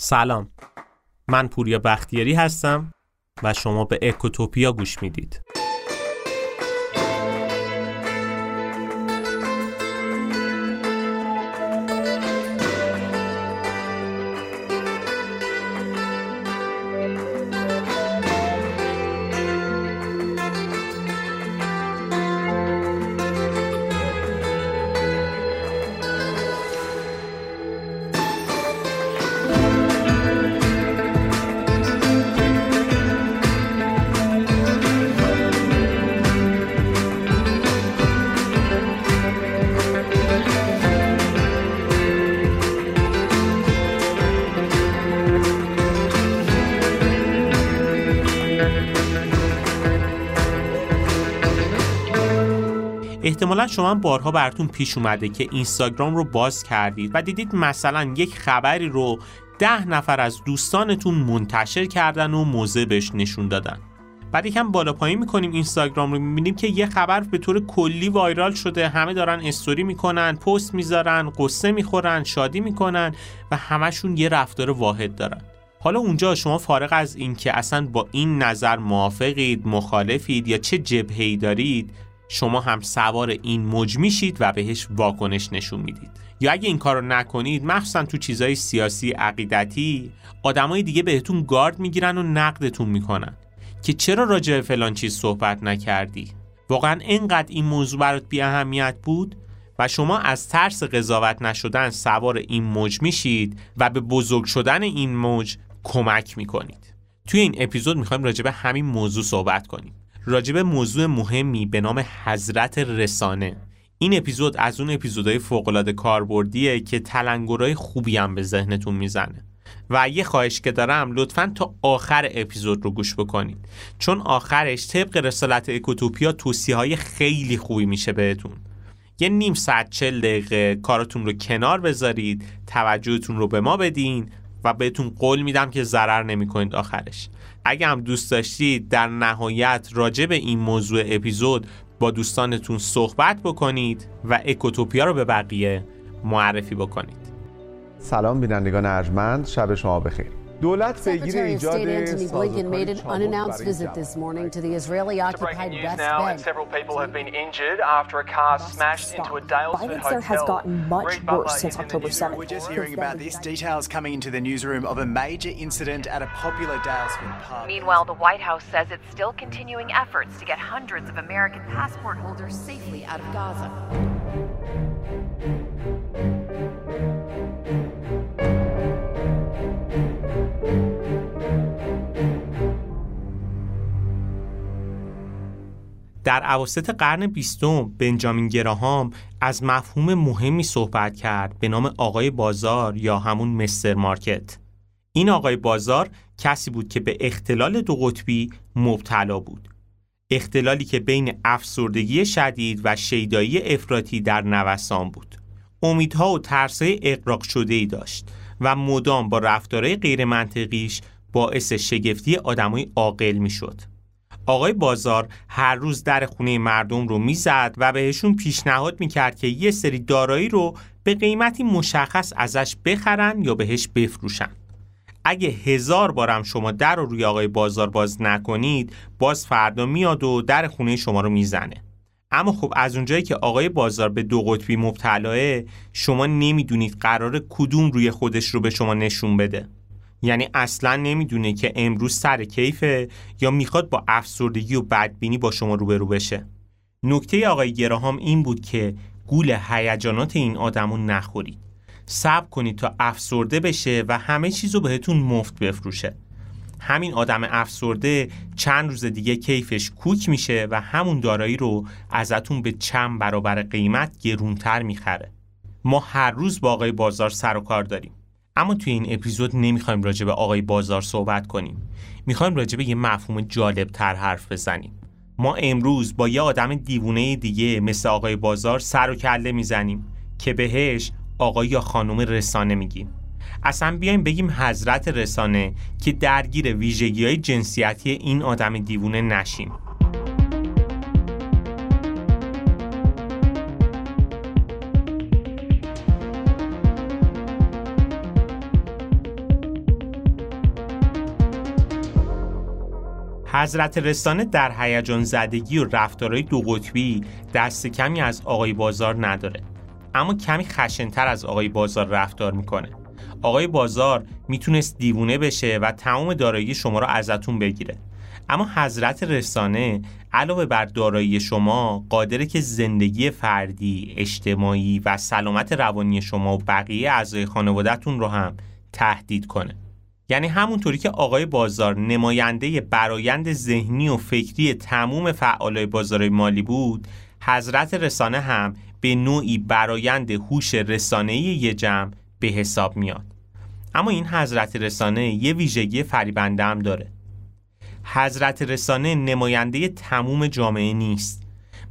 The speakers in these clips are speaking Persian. سلام، من پوریا بختیاری هستم و شما به اکوتوپیا گوش میدید. احتمالا شما بارها براتون پیش اومده که اینستاگرام رو باز کردید و دیدید مثلا یک خبری رو 10 نفر از دوستانتون منتشر کردن و موضع بهش نشون دادن. بعد یکم بالا پایین میکنیم اینستاگرام رو، میبینیم که یه خبر به طور کلی وایرال شده، همه دارن استوری میکنن، پست میذارن، قصه میخورن، شادی میکنن و همشون یه رفتار واحد دارن. حالا اونجا شما فارغ از این که اصلا با این نظر موافقید، مخالفید یا چه جبهه‌ای دارید، شما هم سوار این موج میشید و بهش واکنش نشون میدید. یا اگه این کارو نکنید، مخصوصا تو چیزای سیاسی، عقیدتی، آدمای دیگه بهتون گارد میگیرن و نقدتون میکنن که چرا راجع به فلان چیز صحبت نکردی؟ واقعا اینقدر این موضوع برات بی اهمیت بود؟ و شما از ترس قضاوت نشدن سوار این موج میشید و به بزرگ شدن این موج کمک میکنید. توی این اپیزود میخوایم راجع به همین موضوع صحبت کنیم. راجب موضوع مهمی به نام حضرت رسانه. این اپیزود از اون اپیزودهای فوق‌العاده کاربردیه که تلنگرهای خوبی هم به ذهنتون میزنه و یه خواهش که دارم، لطفاً تا آخر اپیزود رو گوش بکنید، چون آخرش طبق رسالت اکوتوپیا توصیه‌های خیلی خوبی میشه بهتون. یه نیم ساعت 40 دقیقه کارتون رو کنار بذارید، توجهتون رو به ما بدین و بهتون قول میدم که ضرر نمی‌کنید آخرش. اگه هم دوست داشتید در نهایت راجع به این موضوع اپیزود با دوستانتون صحبت بکنید و اکوتوپیا رو به بقیه معرفی بکنید. سلام بینندگان ارجمند، شب شما بخیر. دولت پیگیر ایجاد در اواسط قرن 20 بنجامین گراهام از مفهوم مهمی صحبت کرد به نام آقای بازار یا همون مستر مارکت. این آقای بازار کسی بود که به اختلال دو قطبی مبتلا بود. اختلالی که بین افسردگی شدید و شیدایی افراطی در نوسان بود. امیدها و ترس‌های اغراق شده‌ای داشت و مدام با رفتارهای غیر منطقیش باعث شگفتی آدمای عاقل می‌شد. آقای بازار هر روز در خونه مردم رو میزد و بهشون پیشنهاد میکرد که یه سری دارایی رو به قیمتی مشخص ازش بخرن یا بهش بفروشن. اگه 1000 بارم شما در رو روی آقای بازار باز نکنید، باز فردا میاد و در خونه شما رو میزنه. اما خب از اونجایی که آقای بازار به دو قطبی مبتلاه، شما نمیدونید قرار کدوم روی خودش رو به شما نشون بده. یعنی اصلا نمیدونه که امروز سر کیفه یا میخواد با افسردگی و بدبینی با شما روبرو بشه. نکته آقای گراهام این بود که گول هیجانات این آدمو نخورید. صبر کنید تا افسرده بشه و همه چیزو بهتون مفت بفروشه. همین آدم افسرده چند روز دیگه کیفش کوک میشه و همون دارایی رو ازتون به چند برابر قیمت گرونتر میخره. ما هر روز با آقای بازار سر و کار داریم. اما توی این اپیزود نمیخوایم راجع به آقای بازار صحبت کنیم. میخوایم راجع به یه مفهوم جالب‌تر حرف بزنیم. ما امروز با یه آدم دیوونه دیگه مثل آقای بازار سر و کله میزنیم که بهش آقای یا خانم رسانه میگیم. اصلا بیایم بگیم حضرت رسانه که درگیر ویژگی‌های جنسیتی این آدم دیوونه نشیم. حضرت رسانه در هیجان زدگی و رفتارهای دو قطبی دست کمی از آقای بازار نداره، اما کمی خشن‌تر از آقای بازار رفتار میکنه. آقای بازار میتونست دیوونه بشه و تمام دارایی شما رو ازتون بگیره، اما حضرت رسانه علاوه بر دارایی شما قادره که زندگی فردی، اجتماعی و سلامت روانی شما و بقیه اعضای خانواده‌تون رو هم تهدید کنه. یعنی همونطوری که آقای بازار نماینده برایند ذهنی و فکری تمام فعالای بازار مالی بود، حضرت رسانه هم به نوعی برایند هوش رسانه‌ای یه جمع به حساب میاد. اما این حضرت رسانه یه ویژگی فریبنده هم داره. حضرت رسانه نماینده تمام جامعه نیست.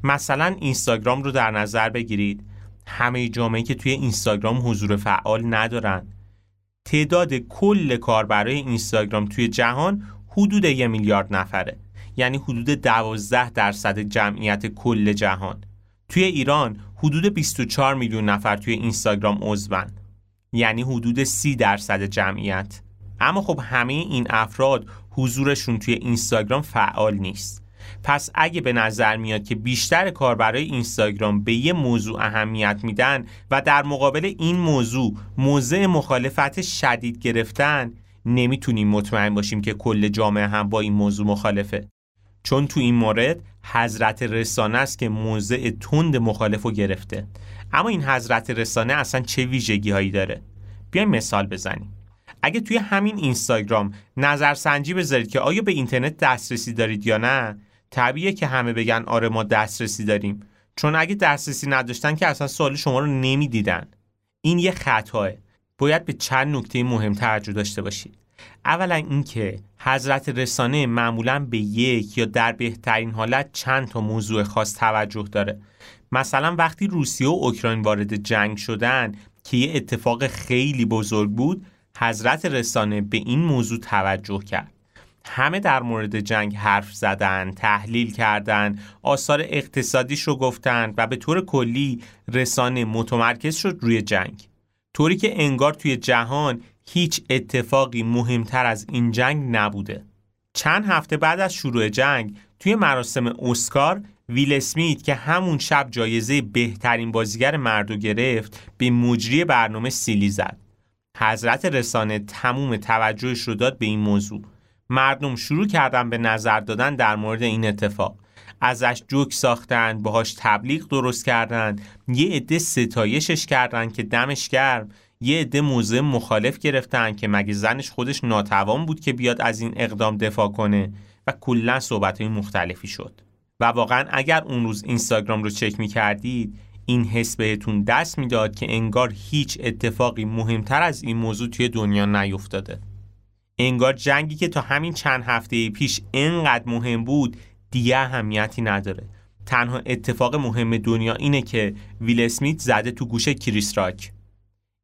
مثلا اینستاگرام رو در نظر بگیرید. همه جامعه که توی اینستاگرام حضور فعال ندارن. تعداد کل کاربرای اینستاگرام توی جهان حدود 1 میلیارد نفره، یعنی حدود 12% جمعیت کل جهان. توی ایران حدود 24 میلیون نفر توی اینستاگرام عضون، یعنی حدود 30% جمعیت. اما خب همه این افراد حضورشون توی اینستاگرام فعال نیست. پس اگه به نظر میاد که بیشتر کاربرای اینستاگرام به یه موضوع اهمیت میدن و در مقابل این موضع مخالفت شدید گرفتن، نمیتونیم مطمئن باشیم که کل جامعه هم با این موضوع مخالفه، چون تو این مورد حضرت رسانه است که موضع تند مخالفو گرفته. اما این حضرت رسانه اصلا چه ویژگی هایی داره؟ بیایم مثال بزنیم. اگه توی همین اینستاگرام نظرسنجی بذارید که آیا به اینترنت دسترسی دارید یا نه، طبیعیه که همه بگن آره ما دسترسی داریم، چون اگه دسترسی نداشتن که اصلا سوال شما رو نمیدیدن. این یه خطاه. باید به چند نکته مهم توجه داشته باشید. اولا اینکه حضرت رسانه معمولاً به یک یا در بهترین حالت چند تا موضوع خاص توجه داره. مثلا وقتی روسیه و اوکراین وارد جنگ شدن که یه اتفاق خیلی بزرگ بود، حضرت رسانه به این موضوع توجه کرد. همه در مورد جنگ حرف زدن، تحلیل کردن، آثار اقتصادیش رو گفتن و به طور کلی رسانه متمرکز شد روی جنگ، طوری که انگار توی جهان هیچ اتفاقی مهمتر از این جنگ نبوده. چند هفته بعد از شروع جنگ توی مراسم اسکار، ویل اسمیت که همون شب جایزه بهترین بازیگر مرد رو گرفت، به مجری برنامه سیلی زد. حضرت رسانه تموم توجهش رو داد به این موضوع. مردم شروع کردن به نظر دادن در مورد این اتفاق، ازش جوک ساختن، باهاش تبلیغ درست کردن، یه عده ستایشش کردن که دمش گرم، یه عده موضع مخالف گرفتن که مگه زنش خودش ناتوان بود که بیاد از این اقدام دفاع کنه، و کلا صحبت‌های مختلفی شد. و واقعا اگر اون روز اینستاگرام رو چک می‌کردید، این حس بهتون دست میداد که انگار هیچ اتفاقی مهمتر از این موضوع توی دنیا نیفتاده. انگار جنگی که تا همین چند هفته پیش اینقدر مهم بود دیگه اهمیتی نداره. تنها اتفاق مهم دنیا اینه که ویل اسمیت زده تو گوش کریس راک.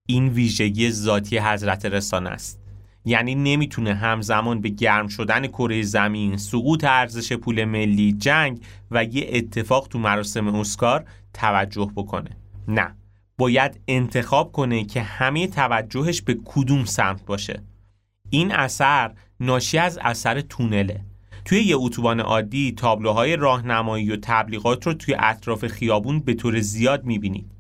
این ویژگی ذاتی حضرت رسانه است. یعنی نمیتونه همزمان به گرم شدن کره زمین، سقوط ارزش پول ملی، جنگ و یه اتفاق تو مراسم اسکار توجه بکنه. نه، باید انتخاب کنه که همه توجهش به کدوم سمت باشه. این اثر ناشی از اثر تونله. توی یه اتوبان عادی تابلوهای راهنمایی و تبلیغات رو توی اطراف خیابون به طور زیاد میبینید،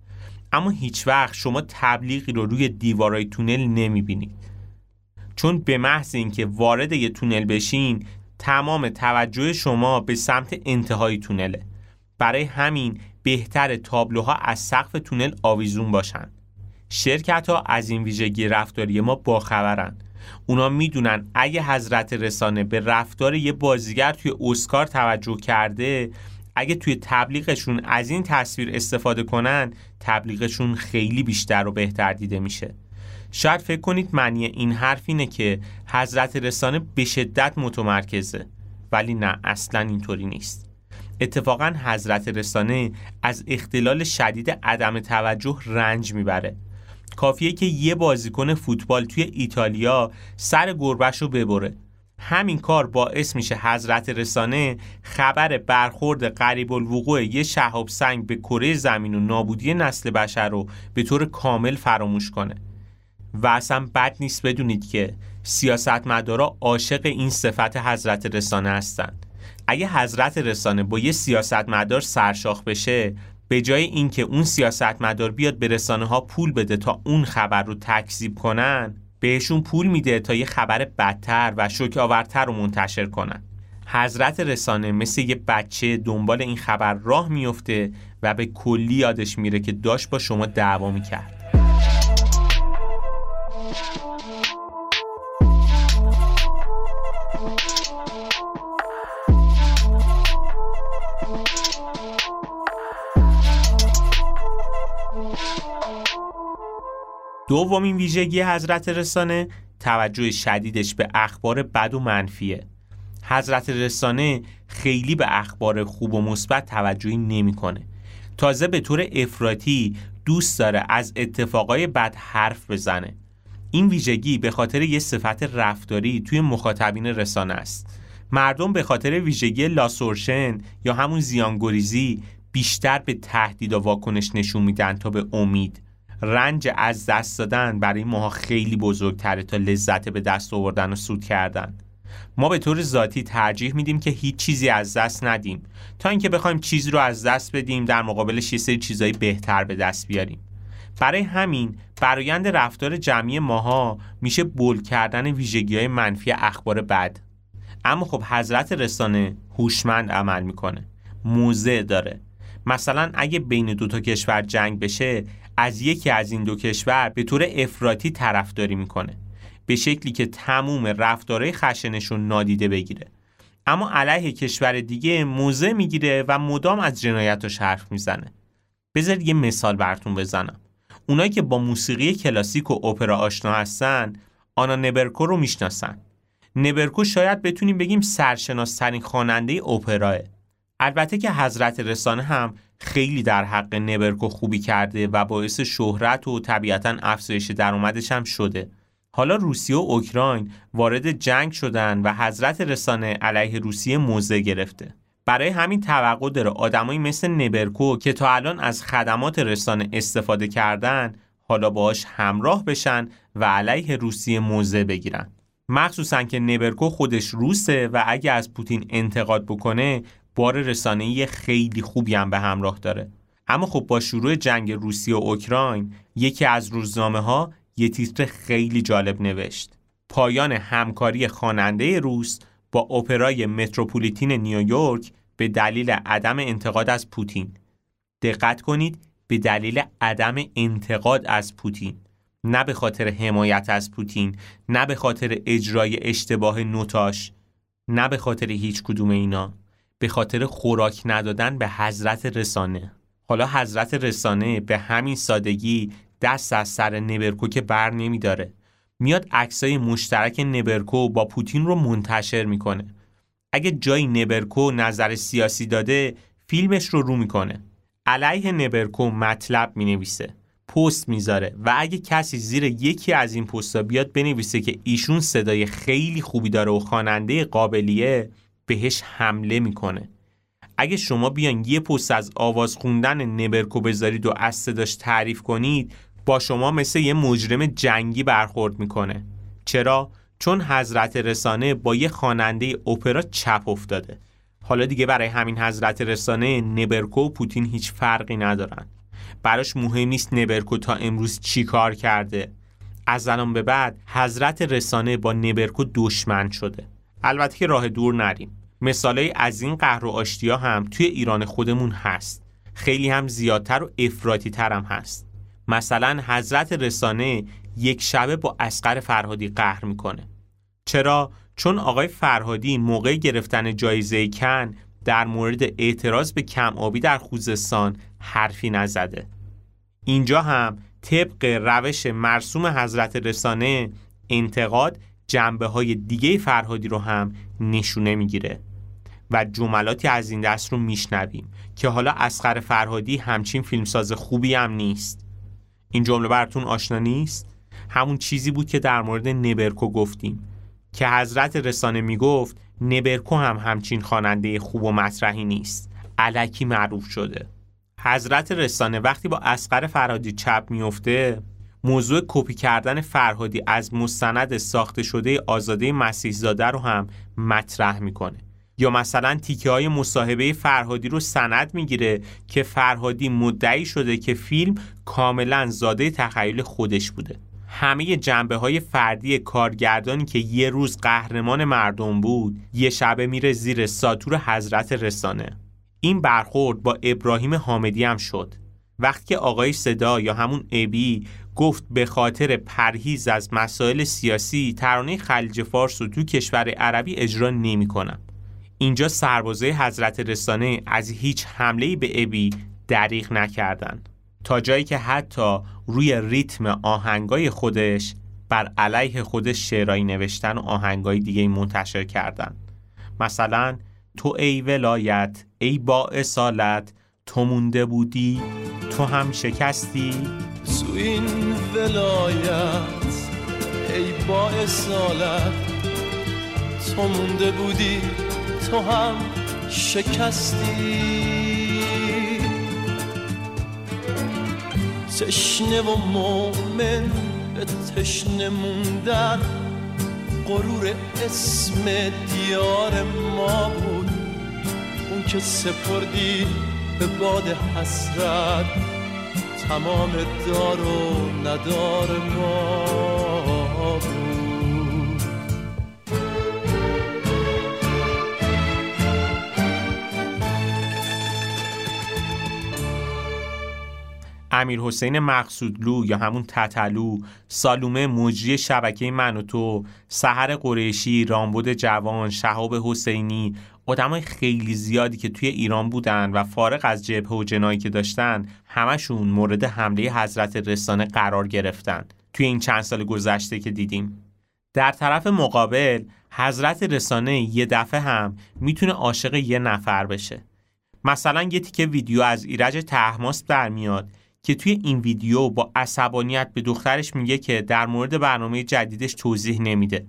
اما هیچ وقت شما تبلیغی رو روی دیوارای تونل نمیبینید، چون به محض اینکه وارد یه تونل بشین تمام توجه شما به سمت انتهای تونله. برای همین بهتر تابلوها از سقف تونل آویزون باشن. شرکت ها از این ویژگی رفتاری ما باخبرن. اونا میدونن اگه حضرت رسانه به رفتار یه بازیگر توی اسکار توجه کرده، اگه توی تبلیغشون از این تصویر استفاده کنن، تبلیغشون خیلی بیشتر و بهتر دیده میشه. شاید فکر کنید معنی این حرف اینه که حضرت رسانه به شدت متمرکزه، ولی نه، اصلا اینطوری نیست. اتفاقا حضرت رسانه از اختلال شدید عدم توجه رنج میبره. کافیه که یه بازیکن فوتبال توی ایتالیا سر گربه‌ش رو ببره. همین کار باعث میشه حضرت رسانه خبر برخورد قریب الوقوع یه شهاب سنگ به کره زمین و نابودی نسل بشر رو به طور کامل فراموش کنه. و اصلا بد نیست بدونید که سیاستمدارا عاشق این صفت حضرت رسانه هستند. اگه حضرت رسانه با یه سیاستمدار سرشاخ بشه، به جای اینکه اون سیاستمدار بیاد به رسانه ها پول بده تا اون خبر رو تکذیب کنن، بهشون پول میده تا یه خبر بدتر و شوک‌آورتر رو منتشر کنن. حضرت رسانه مثل یه بچه دنبال این خبر راه میفته و به کلی یادش میره که داشت با شما دعوا میکرد. دومین ویژگی حضرت رسانه توجه شدیدش به اخبار بد و منفیه. حضرت رسانه خیلی به اخبار خوب و مثبت توجهی نمی‌کنه. تازه به طور افراطی دوست داره از اتفاقای بد حرف بزنه. این ویژگی به خاطر یه صفت رفتاری توی مخاطبین رسانه است. مردم به خاطر ویژگی لاسورشن یا همون زیانگریزی بیشتر به تهدید و واکنش نشون میدن تا به امید. رنج از دست دادن برای ما خیلی بزرگتره تا لذت به دست آوردن و سود کردن. ما به طور ذاتی ترجیح میدیم که هیچ چیزی از دست ندیم تا اینکه بخوایم چیز رو از دست بدیم در مقابلش یه سری چیزای بهتر به دست بیاریم. برای همین فرآیند رفتار جمعی ماها میشه بول کردن ویژگی‌های منفی اخبار بد. اما خب حضرت رسانه هوشمند عمل میکنه. موزه داره. مثلا اگه بین دو تا کشور جنگ بشه، از یکی از این دو کشور به طور افراطی طرفداری میکنه، به شکلی که تموم رفتارهای خشنشون نادیده بگیره، اما علیه کشور دیگه موضع میگیره و مدام از جنایتش حرف میزنه. بذارید یه مثال براتون بزنم. اونایی که با موسیقی کلاسیک و اپرا آشنا هستن، آنا نبرکو رو میشناسن. نبرکو شاید بتونیم بگیم سرشناسترین خواننده اپراه. البته که حضرت رسانه هم خیلی در حق نبرکو خوبی کرده و باعث شهرت و طبیعتاً افزایش درآمدش هم شده. حالا روسیه و اوکراین وارد جنگ شدن و حضرت رسانه علیه روسیه موضع گرفته. برای همین توقع داره آدمایی مثل نبرکو که تا الان از خدمات رسانه استفاده کردن، حالا باهاش همراه بشن و علیه روسیه موضع بگیرن. مخصوصاً که نبرکو خودش روسه و اگه از پوتین انتقاد بکنه، بار رسانه‌ای خیلی خوبی هم به همراه داره. اما خب با شروع جنگ روسیه و اوکراین، یکی از روزنامه‌ها یه تیتر خیلی جالب نوشت: پایان همکاری خواننده روس با اپرای متروپولیتین نیویورک به دلیل عدم انتقاد از پوتین. دقت کنید، به دلیل عدم انتقاد از پوتین، نه به خاطر حمایت از پوتین، نه به خاطر اجرای اشتباه نوتاش، نه به خاطر هیچ کدوم اینا، به خاطر خوراک ندادن به حضرت رسانه. حالا حضرت رسانه به همین سادگی دست از سر نبرکو که بر نمی داره. میاد عکسای مشترک نبرکو با پوتین رو منتشر میکنه. اگه جای نبرکو نظر سیاسی داده، فیلمش رو میکنه. علیه نبرکو مطلب مینویسه، پست میذاره و اگه کسی زیر یکی از این پست‌ها بیاد بنویسه که ایشون صدای خیلی خوبی داره و خواننده قابلیه، بهش حمله میکنه. اگه شما بیان یه پست از آواز خوندن نبرکو بذارید و از صداش تعریف کنید، با شما مثل یه مجرم جنگی برخورد میکنه. چرا؟ چون حضرت رسانه با یه خواننده اپرا چپ افتاده. حالا دیگه برای همین حضرت رسانه نبرکو و پوتین هیچ فرقی ندارن. براش مهم نیست نبرکو تا امروز چی کار کرده. از الان به بعد حضرت رسانه با نبرکو دشمن شده. البته که راه دور نریم، مثالای از این قهر و آشتیا هم توی ایران خودمون هست. خیلی هم زیادتر و افراطی تر هم هست. مثلا حضرت رسانه یک شبه با اصغر فرهادی قهر میکنه. چرا؟ چون آقای فرهادی موقع گرفتن جایزه کن در مورد اعتراض به کم آبی در خوزستان حرفی نزده. اینجا هم طبق روش مرسوم حضرت رسانه، انتقاد جنبه های دیگه فرهادی رو هم نشونه میگیره و جملاتی از این دست رو میشنویم که حالا اصغر فرهادی همچین فیلمساز خوبی هم نیست. این جمله براتون آشنا نیست؟ همون چیزی بود که در مورد نبرکو گفتیم که حضرت رسانه میگفت نبرکو هم همچین خواننده خوب و مطرحی نیست، الکی معروف شده. حضرت رسانه وقتی با اصغر فرهادی چپ میفته، موضوع کپی کردن فرهادی از مستند ساخته شده آزاده مسیحزاده رو هم مطرح میکنه. یا مثلا تیکه های مصاحبه فرهادی رو سند میگیره که فرهادی مدعی شده که فیلم کاملا زاده تخیل خودش بوده. همه جنبه های فردی کارگردانی که یه روز قهرمان مردم بود یه شبه میره زیر ساطور حضرت رسانه. این برخورد با ابراهیم حامدی هم شد. وقتی که آقای صدا یا همون ابی گفت به خاطر پرهیز از مسائل سیاسی ترانه خلیج فارس رو تو کشور عربی اجرا نمی‌کنم. اینجا سربازای حضرت رسانه از هیچ حمله‌ای به ابی دریغ نکردند، تا جایی که حتی روی ریتم آهنگای خودش بر علیه خودش شعرایی نوشتن و آهنگای دیگه منتشر کردن. مثلا تو ای ولایت، ای با اصالت، تو مونده بودی، تو هم شکستی، تو این ولایت ای با اصالت، تو مونده بودی، تو هم شکستی، تشنه و مومن به تشنه موندن، غرور اسم دیار ما بود، اون که سپردی به باد حسرت تمام دار و ندار ما بود. امیرحسین مقصودلو یا همون تتلو، سالومه مجری شبکه من و تو، سحر قریشی، رامبد جوان، شهاب حسینی، آدمای خیلی زیادی که توی ایران بودن و فارغ از جبهه و جنایی که داشتن همشون مورد حمله حضرت رسانه قرار گرفتن توی این چند سال گذشته که دیدیم. در طرف مقابل حضرت رسانه یه دفعه هم میتونه عاشق یه نفر بشه. مثلا یه تیکه ویدیو از ایرج طهماسب در میاد که توی این ویدیو با عصبانیت به دخترش میگه که در مورد برنامه جدیدش توضیح نمیده،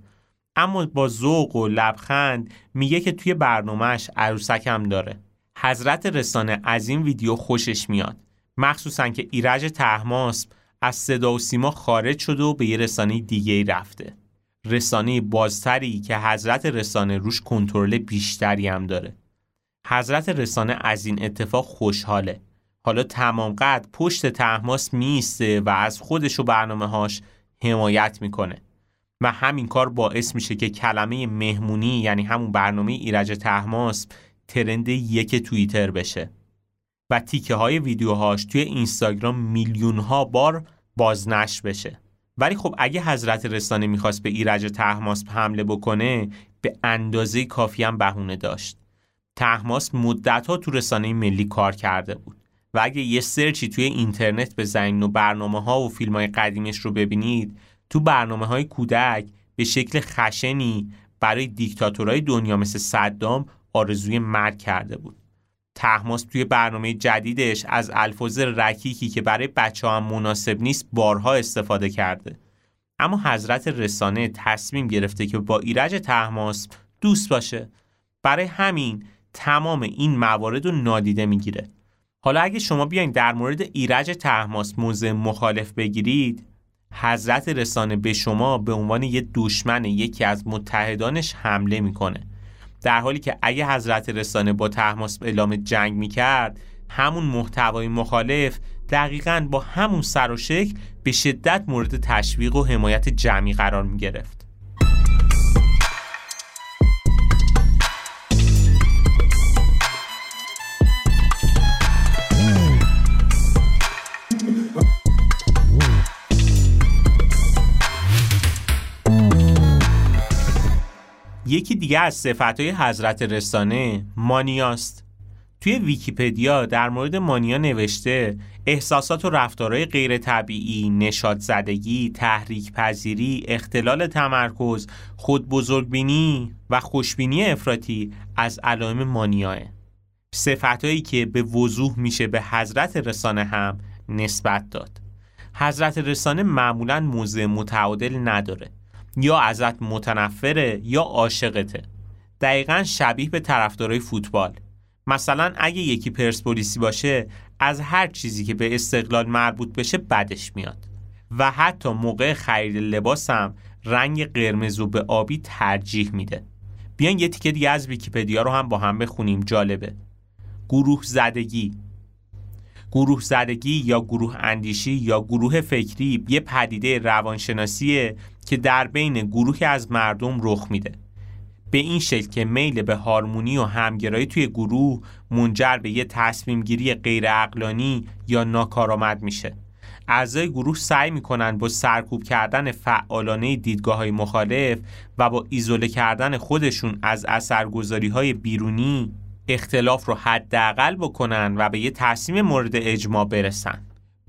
اما با ذوق و لبخند میگه که توی برنامهش عروسکم داره. حضرت رسانه از این ویدیو خوشش میاد، مخصوصا که ایرج طهماسب از صدا و سیما خارج شده و به یه رسانه دیگه رفته، رسانه بازتری که حضرت رسانه روش کنترل بیشتری هم داره. حضرت رسانه از این اتفاق خوشحاله. حالا تمام قد پشت طهماسب میسته و از خودش و برنامه‌هاش حمایت میکنه و همین کار باعث میشه که کلمه مهمونی، یعنی همون برنامه ایرج طهماسب، ترند یک توییتر بشه و تیکه های ویدیوهاش توی اینستاگرام میلیون ها بار بازنشر بشه. ولی خب اگه حضرت رسانه میخواست به ایرج طهماسب حمله بکنه به اندازه کافی هم بهونه داشت. طهماسب مدت‌ها تو رسانه ملی کار کرده بود و اگه یه سرچی توی اینترنت بزنین و برنامه‌ها و فیلم‌های قدیمیش رو ببینید، تو برنامه‌های کودک به شکل خشنی برای دیکتاتورهای دنیا مثل صدام آرزوی مرگ کرده بود. طهماسب توی برنامه جدیدش از الفاظ رکیکی که برای بچه‌ها هم مناسب نیست بارها استفاده کرده. اما حضرت رسانه تصمیم گرفته که با ایرج طهماسب دوست باشه، برای همین تمام این موارد رو نادیده میگیره. حالا اگه شما بیاین در مورد ایرج طهماسب موضع مخالف بگیرید، حضرت رسانه به شما به عنوان یه دشمن یکی از متحدانش حمله میکنه، در حالی که اگه حضرت رسانه با طهماسب اعلام جنگ میکرد، همون محتوای مخالف دقیقاً با همون سر و شکل به شدت مورد تشویق و حمایت جمعی قرار میگرفت. یکی دیگه از صفت‌های حضرت رسانه مانیاست. توی ویکی‌پدیا در مورد مانیا نوشته احساسات و رفتارهای غیر طبیعی، نشاط‌زدگی، تحریک‌پذیری، اختلال تمرکز، خودبزرگبینی و خوشبینی افراطی از علائم مانیاه. صفت‌هایی که به وضوح میشه به حضرت رسانه هم نسبت داد. حضرت رسانه معمولاً موضع متعادل نداره، یا ازت متنفره یا عاشقته. دقیقاً شبیه به طرفدارای فوتبال. مثلا اگه یکی پرسپولیسی باشه، از هر چیزی که به استقلال مربوط بشه بدش میاد و حتی موقع خرید لباس هم رنگ قرمز رو به آبی ترجیح میده. بیاین یه تیکه دیگه از ویکی‌پدیا رو هم با هم بخونیم، جالبه. گروه زدگی یا گروه اندیشی یا گروه فکری یه پدیده روانشناسیه که در بین گروهی از مردم رخ میده، به این شکل که میل به هارمونی و همگرایی توی گروه منجر به یه تصمیم گیری غیر عقلانی یا ناکارآمد میشه. اعضای گروه سعی میکنن با سرکوب کردن فعالانه دیدگاه‌های مخالف و با ایزوله کردن خودشون از اثرگذاری‌های بیرونی اختلاف رو حداقل بکنن و به یه تصمیم مورد اجماع برسن،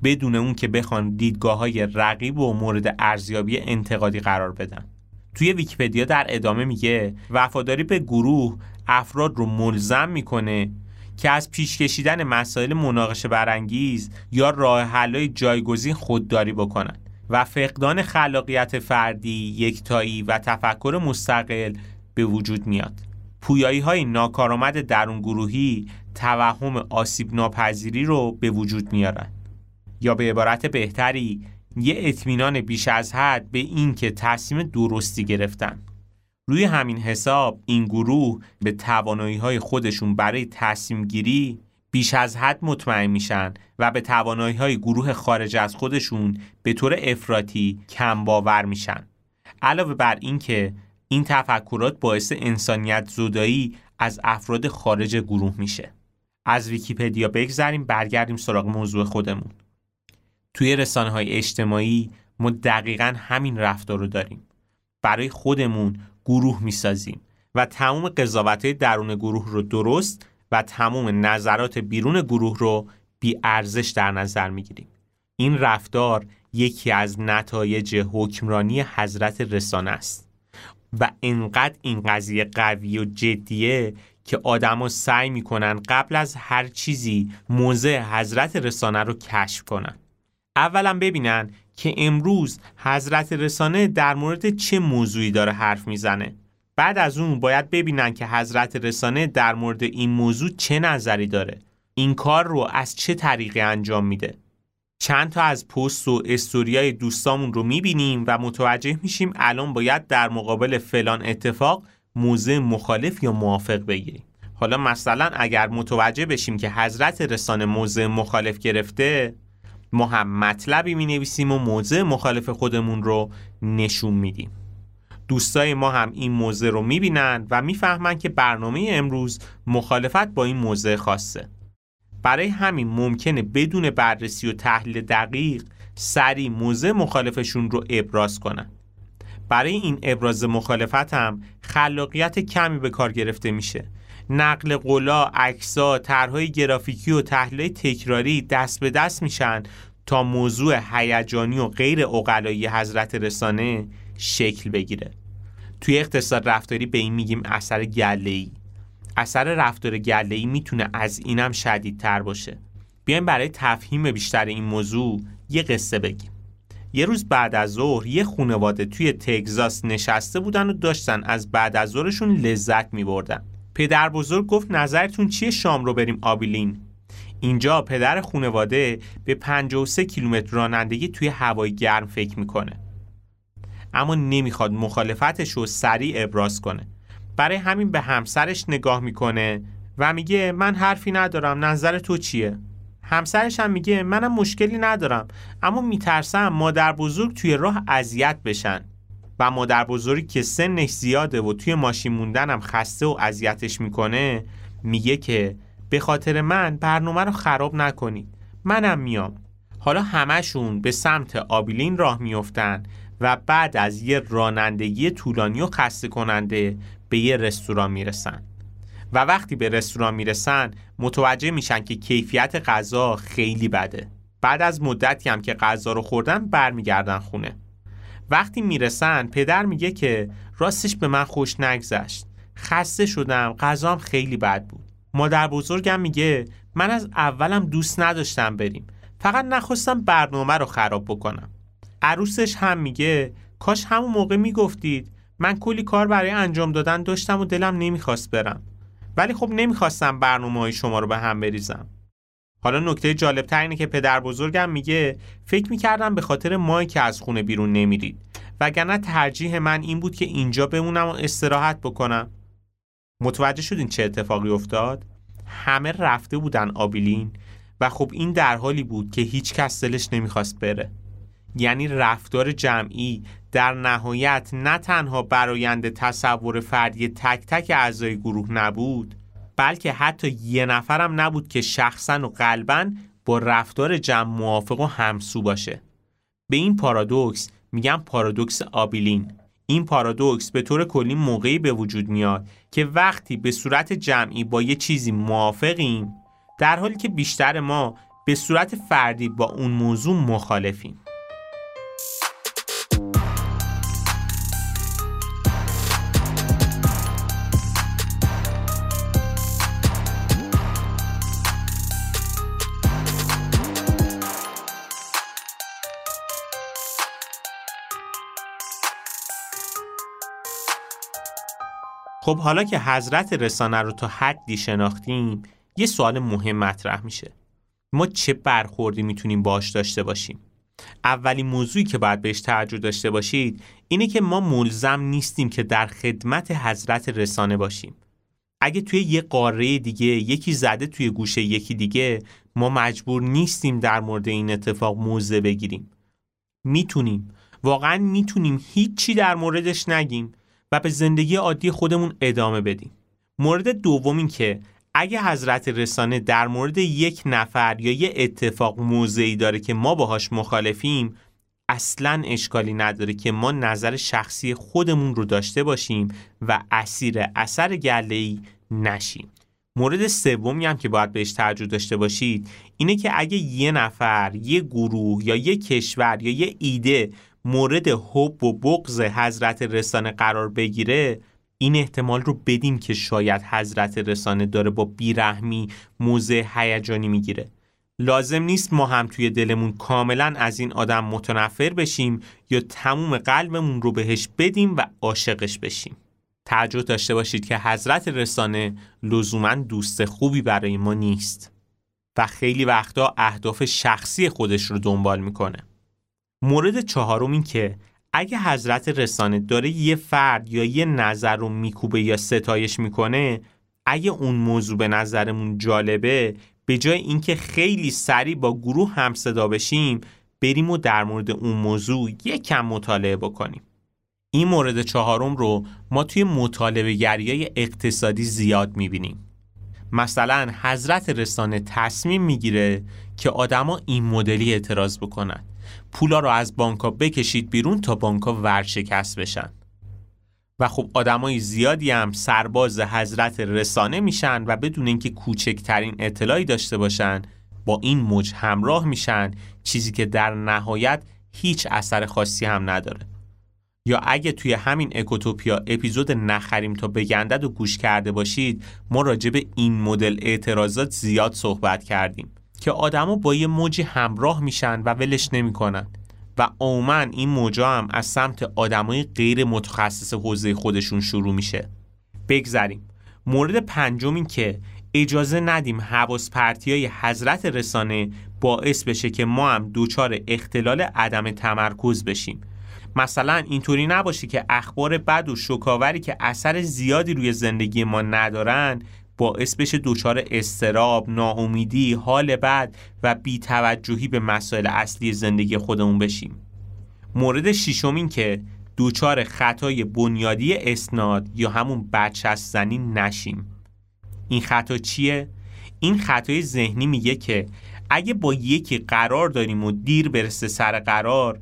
بدون اون که بخوان دیدگاه‌های رقیب و مورد ارزیابی انتقادی قرار بدن. توی ویکی‌پدیا در ادامه میگه وفاداری به گروه افراد رو ملزم میکنه که از پیش کشیدن مسائل مناقشه برانگیز یا راه حل‌های جایگزین خودداری بکنن و فقدان خلاقیت فردی، یکتایی و تفکر مستقل به وجود میاد. پویایی‌های ناکارآمد درون گروهی توهم آسیب ناپذیری رو به وجود میارن، یا به عبارت بهتری یه اطمینان بیش از حد به این که تصمیم درستی گرفتن. روی همین حساب این گروه به توانایی‌های خودشون برای تصمیم گیری بیش از حد مطمئن میشن و به توانایی‌های گروه خارج از خودشون به طور افراطی کم باور میشن. علاوه بر این که این تفکرات باعث انسانیت زدایی از افراد خارج گروه میشه. از ویکی‌پدیا بگذریم، برگردیم سراغ موضوع خودمون. توی رسانه‌های اجتماعی ما دقیقاً همین رفتار رو داریم. برای خودمون گروه میسازیم و تمام قضاوت‌های درون گروه رو درست و تمام نظرات بیرون گروه رو بی‌ارزش در نظر میگیریم. این رفتار یکی از نتایج حکمرانی حضرت رسانه است و انقدر این قضیه قوی و جدیه که آدم‌ها سعی می‌کنن قبل از هر چیزی موضع حضرت رسانه رو کشف کنن. اولا ببینن که امروز حضرت رسانه در مورد چه موضوعی داره حرف میزنه. بعد از اون باید ببینن که حضرت رسانه در مورد این موضوع چه نظری داره، این کار رو از چه طریقی انجام میده. چند تا از پست و استوریای دوستامون رو میبینیم و متوجه میشیم الان باید در مقابل فلان اتفاق موضع مخالف یا موافق بگیریم. حالا مثلا اگر متوجه بشیم که حضرت رسانه موضع مخالف گرفته، ما هم مطلبی می نویسیم و موضع مخالف خودمون رو نشون میدیم. دوستای ما هم این موضع رو می بینن و می فهمن که برنامه امروز مخالفت با این موضع خاصه. برای همین ممکنه بدون بررسی و تحلیل دقیق سریع موضع مخالفشون رو ابراز کنن. برای این ابراز مخالفت هم خلاقیت کمی به کار گرفته میشه. نقل قولا، عکس‌ها، طرح‌های گرافیکی و تحلیل تکراری دست به دست میشن تا موضوع هیجانی و غیر عقلایی حضرت رسانه شکل بگیره. توی اقتصاد رفتاری به این میگیم اثر گله‌ای. اثر رفتار گله‌ای میتونه از اینم شدیدتر باشه. بیایم برای تفهیم بیشتر این موضوع یه قصه بگیم. یه روز بعد از ظهر یه خانواده توی تگزاس نشسته بودن و داشتن از بعد از ظهرشون لذت می‌بردن. پدر بزرگ گفت نظرتون چیه شام رو بریم آبیلین؟ اینجا پدر خانواده به 53 کیلومتر رانندگی توی هوای گرم فکر میکنه، اما نمیخواد مخالفتش رو سریع ابراز کنه. برای همین به همسرش نگاه میکنه و میگه من حرفی ندارم، نظر تو چیه؟ همسرش هم میگه منم مشکلی ندارم، اما میترسم مادر بزرگ توی راه اذیت بشن و مادر بزرگی که سنش زیاده و توی ماشین موندن هم خسته و اذیتش میکنه میگه که به خاطر من برنامه رو خراب نکنید، منم میام. حالا همشون به سمت آبیلین راه میفتن و بعد از یه رانندگی طولانی و خسته کننده به یه رستوران میرسن و وقتی به رستوران میرسن متوجه میشن که کیفیت غذا خیلی بده. بعد از مدتی هم که غذا رو خوردن برمیگردن خونه. وقتی میرسن پدر میگه که راستش به من خوش نگذشت، خسته شدم، غذام خیلی بد بود. مادر بزرگم میگه من از اولم دوست نداشتم بریم، فقط نخواستم برنامه رو خراب بکنم. عروسش هم میگه کاش همون موقع میگفتید، من کلی کار برای انجام دادن داشتم و دلم نمیخواست برم، ولی خب نمیخواستم برنامه های شما رو به هم بریزم. حالا نکته جالب‌تر اینه که پدر بزرگم میگه فکر میکردم به خاطر ما که از خونه بیرون نمیرید، وگرنه ترجیح من این بود که اینجا بمونم و استراحت بکنم. متوجه شدین چه اتفاقی افتاد؟ همه رفته بودن آبیلین و خب این در حالی بود که هیچ کس دلش نمیخواست بره. یعنی رفتار جمعی در نهایت نه تنها برآیند تصور فردی تک تک اعضای گروه نبود، بلکه حتی یه نفرم نبود که شخصا و قلباً با رفتار جمع موافق و همسو باشه. به این پارادوکس میگم پارادوکس آبیلین. این پارادوکس به طور کلی موقعی به وجود میاد که وقتی به صورت جمعی با یه چیزی موافقیم، در حالی که بیشتر ما به صورت فردی با اون موضوع مخالفیم. خب حالا که حضرت رسانه رو تا حدی شناختیم، یه سوال مهم مطرح میشه. ما چه برخوردی میتونیم باهاش داشته باشیم؟ اولین موضوعی که باید بهش توجه داشته باشید اینه که ما ملزم نیستیم که در خدمت حضرت رسانه باشیم. اگه توی یه قاره دیگه یکی زده توی گوشه یکی دیگه، ما مجبور نیستیم در مورد این اتفاق موضع بگیریم. میتونیم، واقعا میتونیم هیچی در موردش نگیم و به زندگی عادی خودمون ادامه بدیم. مورد دوم این که اگه حضرت رسانه در مورد یک نفر یا یه اتفاق موضعی داره که ما باهاش مخالفیم، اصلاً اشکالی نداره که ما نظر شخصی خودمون رو داشته باشیم و اسیر اثر گله‌ای نشیم. مورد سومی هم که باید بهش توجه داشته باشید اینه که اگه یه نفر، یه گروه یا یه کشور یا یه ایده مورد حب و بغض حضرت رسانه قرار بگیره، این احتمال رو بدیم که شاید حضرت رسانه داره با بیرحمی موضع هیجانی میگیره. لازم نیست ما هم توی دلمون کاملا از این آدم متنفر بشیم یا تموم قلبمون رو بهش بدیم و عاشقش بشیم. توجه داشته باشید که حضرت رسانه لزوما دوست خوبی برای ما نیست و خیلی وقتا اهداف شخصی خودش رو دنبال میکنه. مورد چهارم این که اگه حضرت رسانه داره یه فرد یا یه نظر رو میکوبه یا ستایش میکنه، اگه اون موضوع به نظرمون جالبه، به جای اینکه خیلی سریع با گروه هم صدا بشیم، بریم و در مورد اون موضوع یکم مطالعه بکنیم. این مورد چهارم رو ما توی مطالبه گریای اقتصادی زیاد میبینیم. مثلا حضرت رسانه تصمیم میگیره که آدما این مدلی اعتراض بکنن: پولا رو از بانک‌ها بکشید بیرون تا بانک‌ها ورشکست بشن. و خب آدمای زیادی هم سرباز حضرت رسانه میشن و بدون اینکه کوچکترین اطلاعی داشته باشن با این موج همراه میشن، چیزی که در نهایت هیچ اثر خاصی هم نداره. یا اگه توی همین اکوتوپیا اپیزود نخریم تا بگندد و گوش کرده باشید، ما راجع به این مدل اعتراضات زیاد صحبت کردیم که آدمو با یه موجی همراه میشن و ولش نمیکنن و عموما این موجا هم از سمت آدمای غیر متخصص حوزه خودشون شروع میشه. بگذریم. مورد پنجم این که اجازه ندیم حواس پرتیای حضرت رسانه باعث بشه که ما هم دوچار اختلال عدم تمرکز بشیم. مثلا اینطوری نباشه که اخبار بد و شوکاوری که اثر زیادی روی زندگی ما ندارن باعث بشه دوچار اضطراب، ناامیدی، حال بد و بی‌توجهی به مسائل اصلی زندگی خودمون بشیم. مورد ششم این که دوچار خطای بنیادی اسناد یا همون بچه‌ست زنی نشیم. این خطا چیه؟ این خطای ذهنی میگه که اگه با یکی قرار داریم و دیر برسه سر قرار،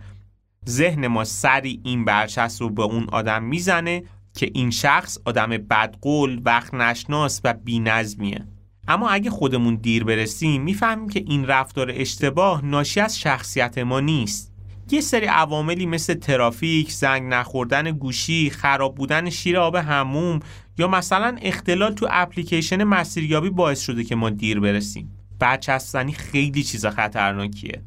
ذهن ما سری این برچسب رو به اون آدم میزنه که این شخص آدم بدقول، وقت نشناس و بی‌نظمیه. اما اگه خودمون دیر برسیم، میفهمیم که این رفتار اشتباه ناشی از شخصیت ما نیست. یه سری عواملی مثل ترافیک، زنگ نخوردن گوشی، خراب بودن شیر آب حموم یا مثلا اختلال تو اپلیکیشن مسیریابی باعث شده که ما دیر برسیم. برچسب‌زنی خیلی چیز خطرناکیه.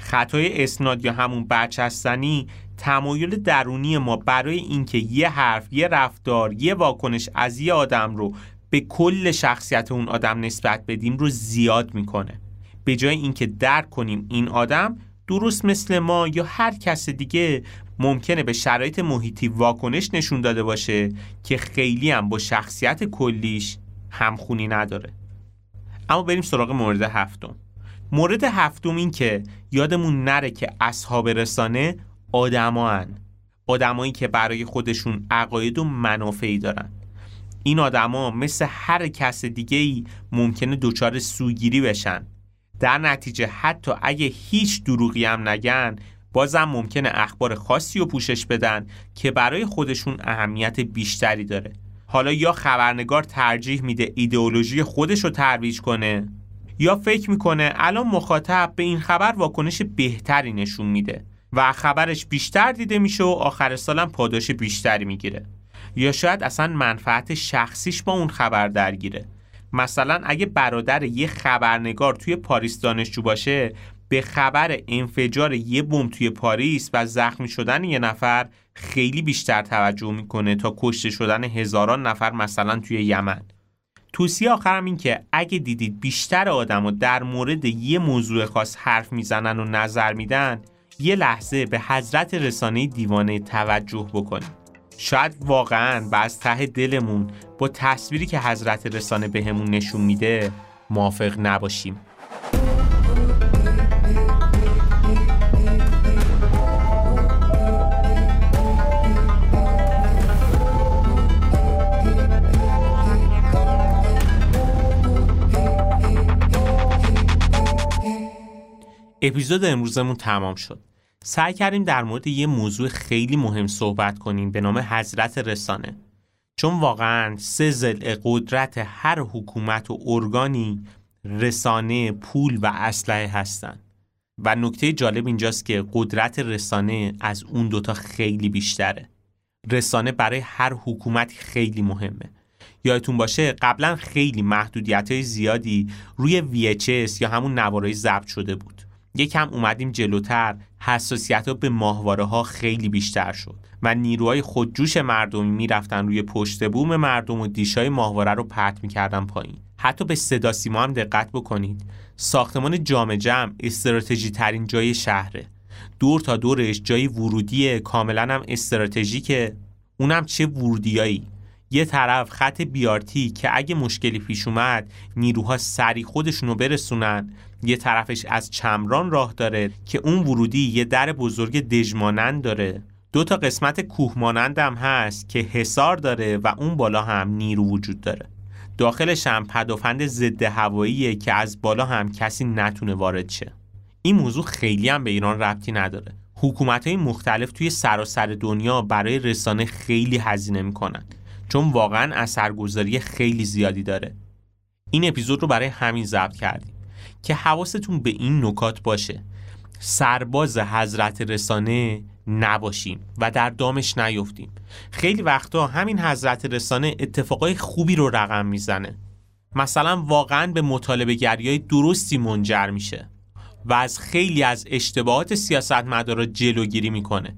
خطای اسناد یا همون برچسب‌زنی تمایل درونی ما برای اینکه یه حرف، یه رفتار، یه واکنش از یه آدم رو به کل شخصیت اون آدم نسبت بدیم رو زیاد میکنه. به جای اینکه درک کنیم این آدم درست مثل ما یا هر کس دیگه ممکنه به شرایط محیطی واکنش نشون داده باشه که خیلی هم با شخصیت کلیش همخونی نداره. اما بریم سراغ مورد هفتم. مورد هفتم این که یادمون نره که اصحاب رسانه آدمایی که برای خودشون عقاید و منافعی دارن. این آدما مثل هر کس دیگه‌ای ممکنه دچار سوگیری بشن. در نتیجه حتی اگه هیچ دروغی هم نگن، بازم ممکنه اخبار خاصی رو پوشش بدن که برای خودشون اهمیت بیشتری داره. حالا یا خبرنگار ترجیح میده ایدئولوژی خودش رو ترویج کنه، یا فکر میکنه الان مخاطب به این خبر واکنش بهتری نشون میده و خبرش بیشتر دیده میشه و آخر سالم پاداش بیشتری میگیره. یا شاید اصلا منفعت شخصیش با اون خبر درگیره. مثلا اگه برادر یه خبرنگار توی پاریس دانشجو باشه، به خبر انفجار یه بمب توی پاریس و زخمی شدن یه نفر خیلی بیشتر توجه میکنه تا کشته شدن هزاران نفر مثلا توی یمن. توصیه آخرم این که اگه دیدید بیشتر آدم‌ها در مورد یه موضوع خاص حرف میزنن و نظر میدن، یه لحظه به حضرت رسانه دیوانه توجه بکنید. شاید واقعاً از ته دلمون با تصویری که حضرت رسانه بهمون نشون میده موافق نباشیم. اپیزود امروزمون تمام شد. سعی کردیم در مورد یه موضوع خیلی مهم صحبت کنیم به نام حضرت رسانه، چون واقعاً سزل قدرت هر حکومت و ارگانی رسانه، پول و اسلحه هستن و نکته جالب اینجاست که قدرت رسانه از اون دوتا خیلی بیشتره. رسانه برای هر حکومت خیلی مهمه. یادتون باشه قبلا خیلی محدودیت‌های زیادی روی VHS یا همون نوارهای ضبط شده بود. یکم اومدیم جلوتر، حساسیت‌ها به ماهواره‌ها خیلی بیشتر شد و نیروهای خودجوش مردمی میرفتن روی پشت بوم مردم و دیشای ماهواره رو پرت می‌کردن پایین. حتی به صدا سیما هم دقت بکنید. ساختمان جامع جم استراتژی ترین جای شهره. دور تا دورش جای ورودیه، کاملا هم استراتژیکه. اونم چه ورودیایی؟ یه طرف خط بیارتی که اگه مشکلی پیش اومد نیروها سریع خودشونو برسونن، یه طرفش از چمران راه داره که اون ورودی یه در بزرگ دژمانند داره، دو تا قسمت کوهمانند هم هست که حصار داره و اون بالا هم نیرو وجود داره. داخلش هم پدافند ضد هواییه که از بالا هم کسی نتونه وارد شه. این موضوع خیلی هم به ایران ربطی نداره. حکومت‌های مختلف توی سراسر دنیا برای رسانه خیلی هزینه میکنن، چون واقعا اثرگذاری خیلی زیادی داره. این اپیزود رو برای همین ضبط کردیم که حواستون به این نکات باشه. سرباز حضرت رسانه نباشیم و در دامش نیفتیم. خیلی وقتا همین حضرت رسانه اتفاقای خوبی رو رقم میزنه. مثلا واقعا به مطالبه گریای درستی منجر میشه و از خیلی از اشتباهات سیاستمدارا جلوگیری میکنه.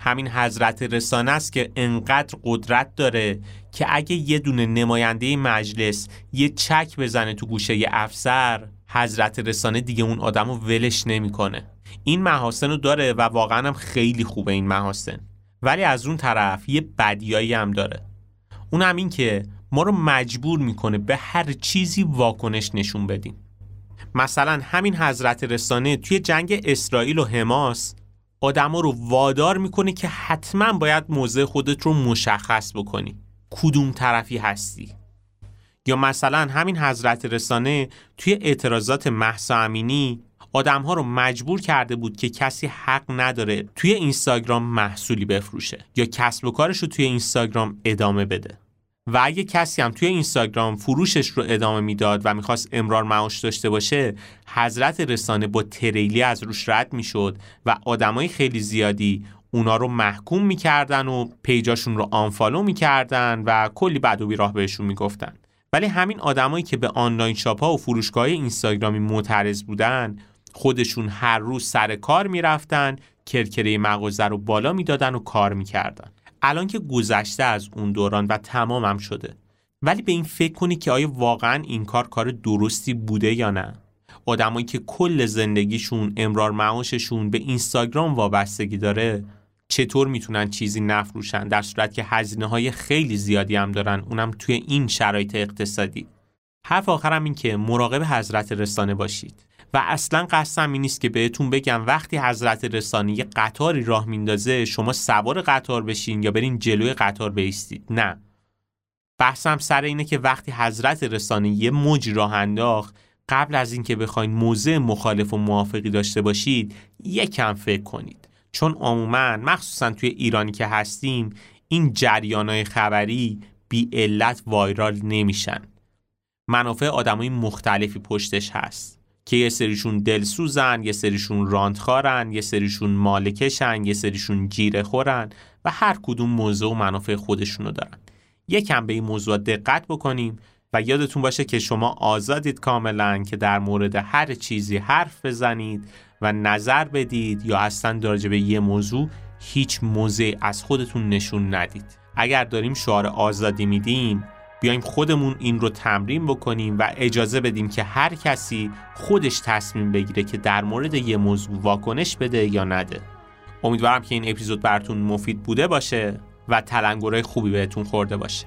همین حضرت رسانه است که انقدر قدرت داره که اگه یه دونه نماینده مجلس یه چک بزنه تو گوشه یه افسر، حضرت رسانه دیگه اون آدمو ولش نمیکنه. این محاسن رو داره و واقعا هم خیلی خوبه این محاسن، ولی از اون طرف یه بدیایی هم داره. اونم این که ما رو مجبور میکنه به هر چیزی واکنش نشون بدیم. مثلا همین حضرت رسانه توی جنگ اسرائیل و حماس آدما رو وادار میکنه که حتما باید موضع خودت رو مشخص بکنی، کدوم طرفی هستی. یا مثلا همین حضرت رسانه توی اعتراضات مهسا امینی آدم‌ها رو مجبور کرده بود که کسی حق نداره توی اینستاگرام محصولی بفروشه یا کسب و کارش رو توی اینستاگرام ادامه بده. و اگه کسی هم توی اینستاگرام فروشش رو ادامه میداد و میخواست امرار معاش داشته باشه، حضرت رسانه با تریلی از روش رد میشد و آدمای خیلی زیادی اونا رو محکوم میکردن و پیجاشون رو آنفالو میکردن و کلی بد و بیراه بهشون میگفتن. ولی همین آدمایی که به آنلاین شاپ ها و فروشگاه های اینستاگرامی معترض بودن، خودشون هر روز سر کار میرفتن، کرکره مغازه رو بالا میدادن و کار میکردن. الان که گذشته از اون دوران و تمامم شده، ولی به این فکر کنی که آیا واقعا این کار درستی بوده یا نه. آدمایی که کل زندگیشون، امرار معاششون به اینستاگرام وابستگی داره چطور میتونن چیزی نفروشن در صورت که هزینه‌های خیلی زیادی هم دارن، اونم توی این شرایط اقتصادی. حرف آخرم این که مراقب حضرت رسانه باشید و اصلا قصدم این نیست که بهتون بگم وقتی حضرت رسانه یه قطاری راه میندازه شما سوار قطار بشین یا برین جلوی قطار بایستید. نه، بحثم سر اینه که وقتی حضرت رسانه یه موج راه انداخت قبل از اینکه بخواید موضع مخالف و موافقی داشته باشید یکم فکر کنید، چون عموما مخصوصا توی ایرانی که هستیم این جریان‌های خبری بی علت وایرال نمیشن. منافع آدمای مختلفی پشتش هست که یه سریشون دلسوزن، یه سریشون رانتخارن، یه سریشون مالکشن، یه سریشون جیره خورن و هر کدوم موضوع و منافع خودشونو دارن. یکم به این موضوع دقت بکنیم و یادتون باشه که شما آزادید کاملا که در مورد هر چیزی حرف بزنید و نظر بدید یا اصلا راجع به یه موضوع هیچ موضع از خودتون نشون ندید. اگر داریم شعار آزادی میدیم بیایم خودمون این رو تمرین بکنیم و اجازه بدیم که هر کسی خودش تصمیم بگیره که در مورد یه موضوع واکنش بده یا نده. امیدوارم که این اپیزود براتون مفید بوده باشه و تلنگرهای خوبی بهتون خورده باشه.